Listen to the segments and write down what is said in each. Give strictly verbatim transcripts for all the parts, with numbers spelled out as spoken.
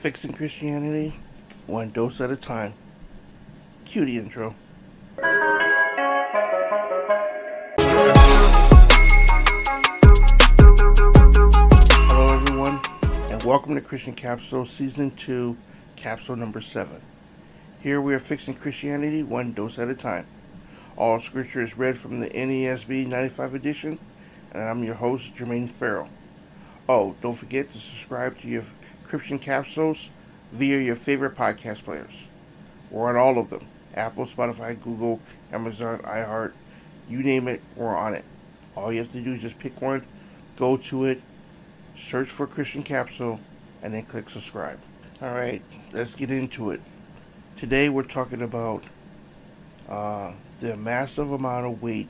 Fixing Christianity, one dose at a time. Cue the intro. Hello everyone, and welcome to Christian Capsule Season two, Capsule number seven. Here we are fixing Christianity one dose at a time. All scripture is read from the N A S B ninety-five edition, and I'm your host, Jermaine Farrell. Oh, don't forget to subscribe to your Christian Capsules via your favorite podcast players. We're on all of them. Apple, Spotify, Google, Amazon, iHeart, you name it, we're on it. All you have to do is just pick one, go to it, search for Christian Capsule, and then click subscribe. All right, let's get into it. Today we're talking about Uh, the massive amount of weight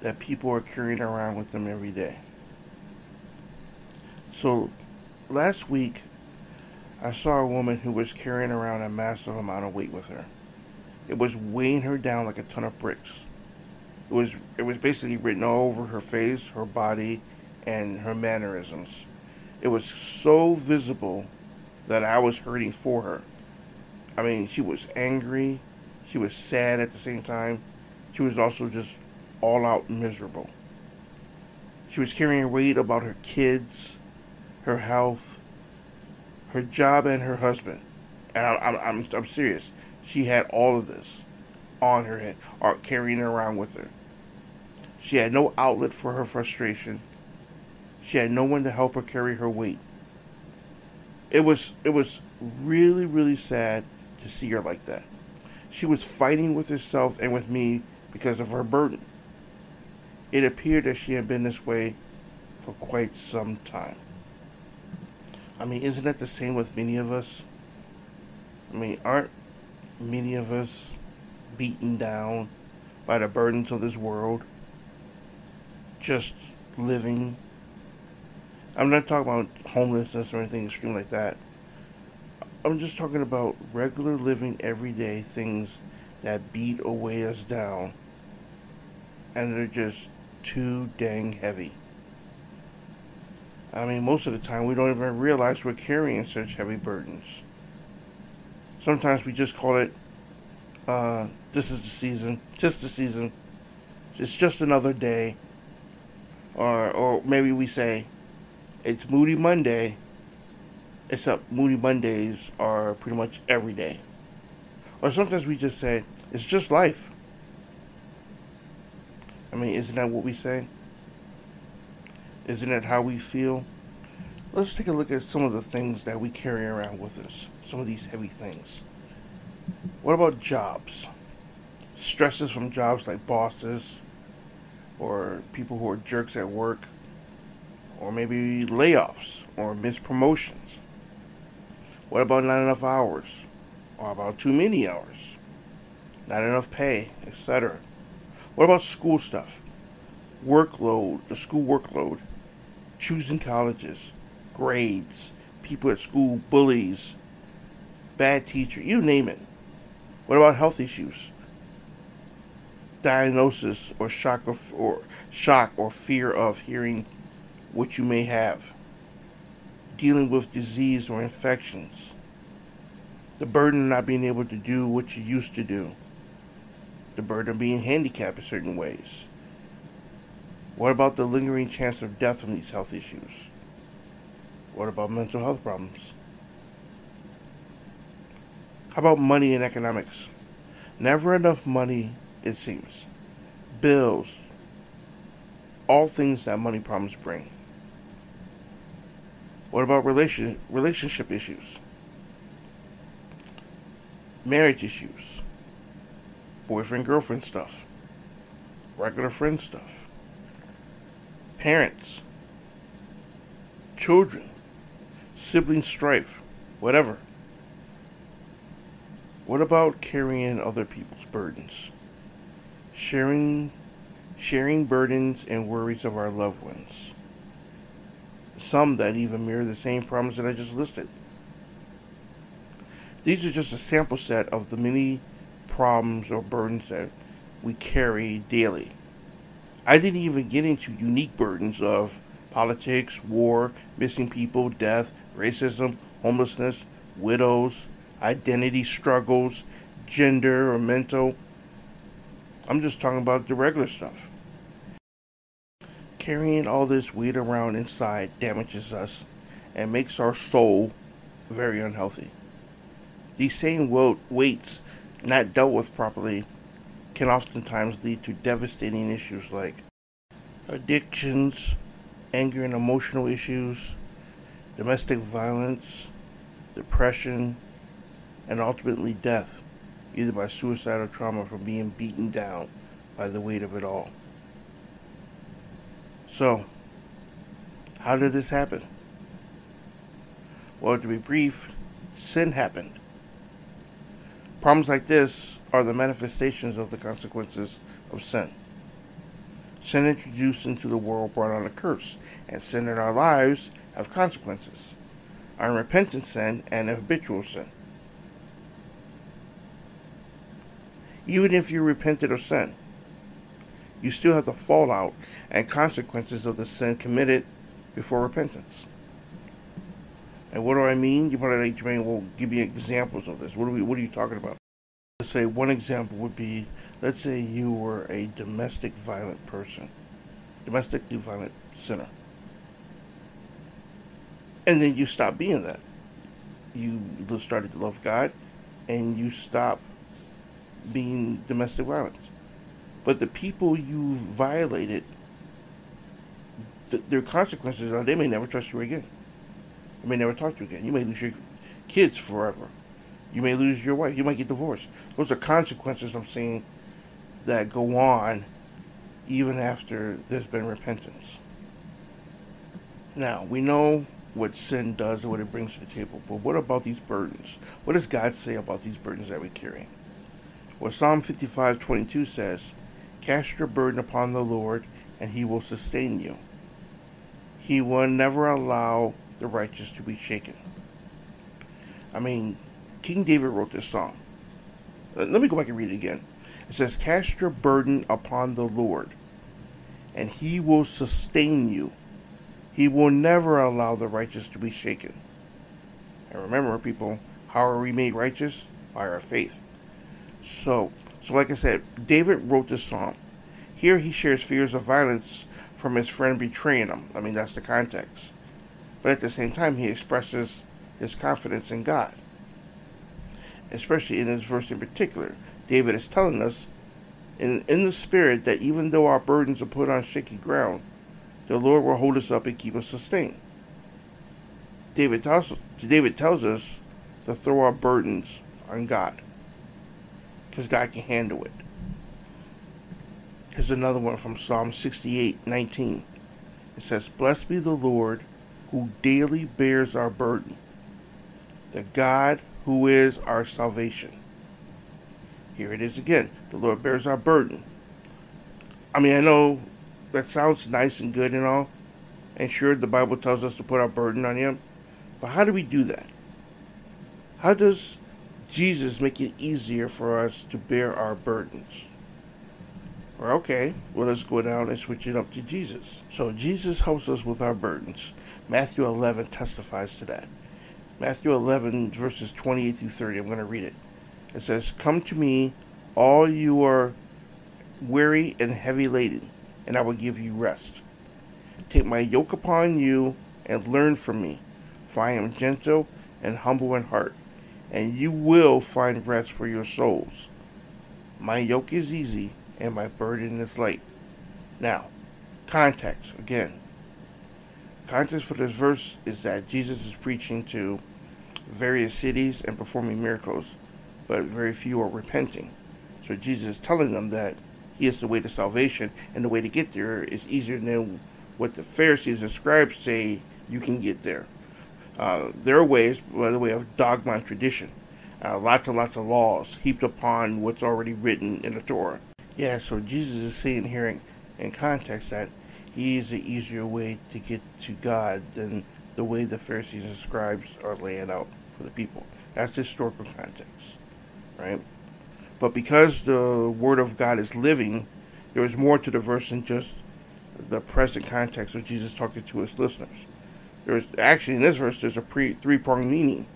that people are carrying around with them every day. So last week I saw a woman who was carrying around a massive amount of weight with her. It was weighing her down like a ton of bricks. It was it was basically written all over her face, her body, and her mannerisms. It was so visible that I was hurting for her. I mean, she was angry. She was sad at the same time. She was also just all out miserable. She was carrying weight about her kids, her health, her job, and her husband. And I, I'm, I'm, I'm serious. She had all of this on her head, or carrying it around with her. She had no outlet for her frustration. She had no one to help her carry her weight. It was, it was really, really sad to see her like that. She was fighting with herself and with me because of her burden. It appeared that she had been this way for quite some time. I mean, isn't that the same with many of us? I mean, aren't many of us beaten down by the burdens of this world? Just living. I'm not talking about homelessness or anything extreme like that. I'm just talking about regular living, everyday things that beat or weigh us down, and they're just too dang heavy. I mean, most of the time we don't even realize we're carrying such heavy burdens. Sometimes we just call it, uh, this is the season, just the season, it's just another day, or, or maybe we say, it's Moody Monday, except Moody Mondays are pretty much every day. Or sometimes we just say, it's just life. I mean, isn't that what we say? Isn't that how we feel? Let's take a look at some of the things that we carry around with us. Some of these heavy things. What about jobs? Stresses from jobs like bosses, or people who are jerks at work, or maybe layoffs, or missed promotions. What about not enough hours, or about too many hours, not enough pay, et cetera? What about school stuff, workload, the school workload, choosing colleges, grades, people at school, bullies, bad teacher, you name it. What about health issues, diagnosis, or shock of, or shock or fear of hearing what you may have, dealing with disease or infections, the burden of not being able to do what you used to do, the burden of being handicapped in certain ways. What about the lingering chance of death from these health issues? What about mental health problems? How about money and economics? Never enough money, it seems. Bills, all things that money problems bring. What about relation, relationship issues? Marriage issues. Boyfriend-girlfriend stuff. Regular friend stuff. Parents. Children. Sibling strife. Whatever. What about carrying other people's burdens? Sharing, sharing burdens and worries of our loved ones. Some that even mirror the same problems that I just listed. These are just a sample set of the many problems or burdens that we carry daily. I didn't even get into unique burdens of politics, war, missing people, death, racism, homelessness, widows, identity struggles, gender or mental. I'm just talking about the regular stuff. Carrying all this weed around inside damages us and makes our soul very unhealthy. These same weights, not dealt with properly, can oftentimes lead to devastating issues like addictions, anger and emotional issues, domestic violence, depression, and ultimately death, either by suicide or trauma from being beaten down by the weight of it all. So, how did this happen? Well, to be brief, sin happened. Problems like this are the manifestations of the consequences of sin. Sin introduced into the world brought on a curse, and sin in our lives have consequences: unrepentant sin and habitual sin. Even if you repented of sin, you still have the fallout and consequences of the sin committed before repentance. And what do I mean? You probably like, Jermaine, well, give me examples of this. What are we? What are you talking about? Let's say one example would be, let's say you were a domestic violent person, domestically violent sinner. And then you stopped being that. You started to love God, and you stopped being domestic violence. But the people you violated, th- their consequences are they may never trust you again. They may never talk to you again. You may lose your kids forever. You may lose your wife. You might get divorced. Those are consequences, I'm saying, that go on even after there's been repentance. Now, we know what sin does and what it brings to the table, but what about these burdens? What does God say about these burdens that we carry? Well, Psalm fifty-five twenty-two says, "Cast your burden upon the Lord, and he will sustain you. He will never allow the righteous to be shaken." I mean, King David wrote this psalm. Let me go back and read it again. It says, "Cast your burden upon the Lord, and he will sustain you. He will never allow the righteous to be shaken." And remember, people, how are we made righteous? By our faith. So, so like I said, David wrote this psalm. Here he shares fears of violence from his friend betraying him. I mean, that's the context. But at the same time, he expresses his confidence in God. Especially in this verse in particular, David is telling us in, in the spirit that even though our burdens are put on shaky ground, the Lord will hold us up and keep us sustained. David tells, David tells us to throw our burdens on God, because God can handle it. Here's another one from Psalm sixty-eight nineteen. It says, "Blessed be the Lord, who daily bears our burden, the God who is our salvation." Here it is again. The Lord bears our burden. I mean, I know that sounds nice and good and all, and sure, the Bible tells us to put our burden on him, but how do we do that? How does Jesus make it easier for us to bear our burdens? Or okay, well, let's go down and switch it up to Jesus. So Jesus helps us with our burdens. Matthew eleven testifies to that. Matthew eleven, verses twenty-eight through thirty. I'm going to read it. It says, "Come to me, all you are weary and heavy laden, and I will give you rest. Take my yoke upon you and learn from me, for I am gentle and humble in heart, and you will find rest for your souls. My yoke is easy, and my burden is light." Now, context again. Context for this verse is that Jesus is preaching to various cities and performing miracles, but very few are repenting. So Jesus is telling them that he is the way to salvation, and the way to get there is easier than what the Pharisees and scribes say you can get there. Uh, their ways, by the way, of dogma and tradition. Uh, lots and lots of laws heaped upon what's already written in the Torah. Yeah, so Jesus is saying here in context that he is an easier way to get to God than the way the Pharisees and scribes are laying out for the people. That's historical context, right? But because the Word of God is living, there is more to the verse than just the present context of Jesus talking to his listeners. There's actually in this verse there's a pre, three-pronged meaning.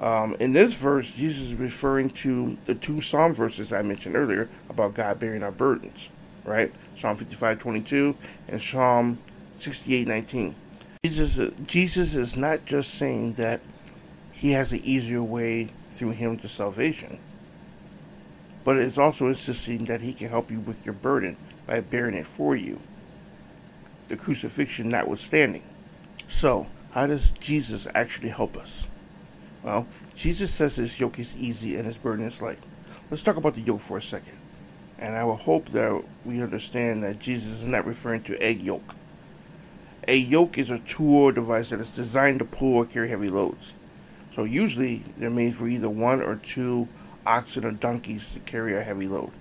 Um, in this verse, Jesus is referring to the two Psalm verses I mentioned earlier about God bearing our burdens, right? Psalm fifty-five twenty-two and Psalm sixty-eight nineteen. Jesus, Jesus is not just saying that he has an easier way through him to salvation, but it's also insisting that he can help you with your burden by bearing it for you, the crucifixion notwithstanding. So, how does Jesus actually help us? Well, Jesus says his yoke is easy and his burden is light. Let's talk about the yoke for a second. And I will hope that we understand that Jesus is not referring to a yoke. A yoke is a tool or device that is designed to pull or carry heavy loads. So usually they're made for either one or two oxen or donkeys to carry a heavy load.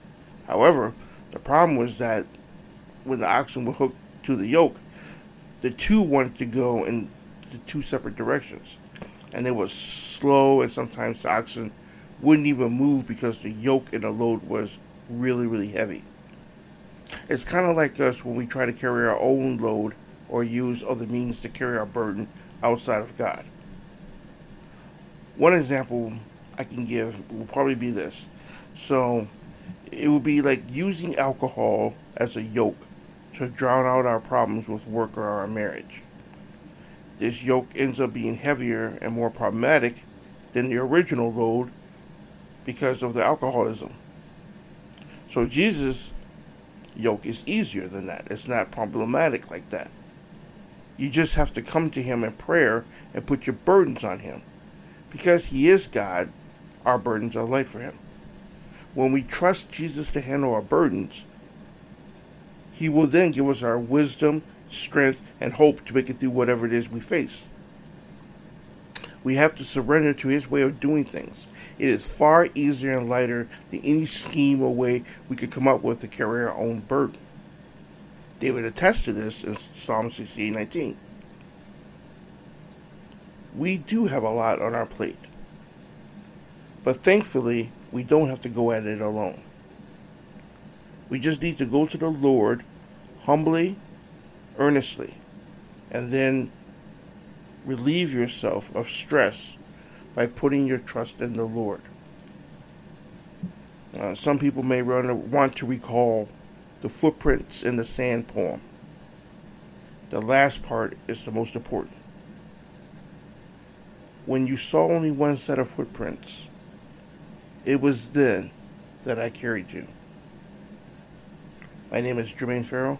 However, the problem was that when the oxen were hooked to the yoke, the two wanted to go in the two separate directions. And it was slow, and sometimes the oxen wouldn't even move because the yoke and the load was really, really heavy. It's kind of like us when we try to carry our own load or use other means to carry our burden outside of God. One example I can give will probably be this. So it would be like using alcohol as a yoke to drown out our problems with work or our marriage. This yoke ends up being heavier and more problematic than the original load because of the alcoholism. So Jesus' yoke is easier than that. It's not problematic like that. You just have to come to him in prayer and put your burdens on him. Because he is God, our burdens are light for him. When we trust Jesus to handle our burdens, he will then give us our wisdom, strength, and hope to make it through whatever it is we face. We have to surrender to his way of doing things. It is far easier and lighter than any scheme or way we could come up with to carry our own burden. David attests to this in Psalm sixty-eight nineteen. We do have a lot on our plate, but thankfully we don't have to go at it alone. We just need to go to the Lord humbly, earnestly, and then relieve yourself of stress by putting your trust in the Lord. Uh, some people may run, want to recall the Footprints in the Sand poem. The last part is the most important. When you saw only one set of footprints, it was then that I carried you. My name is Jermaine Farrell,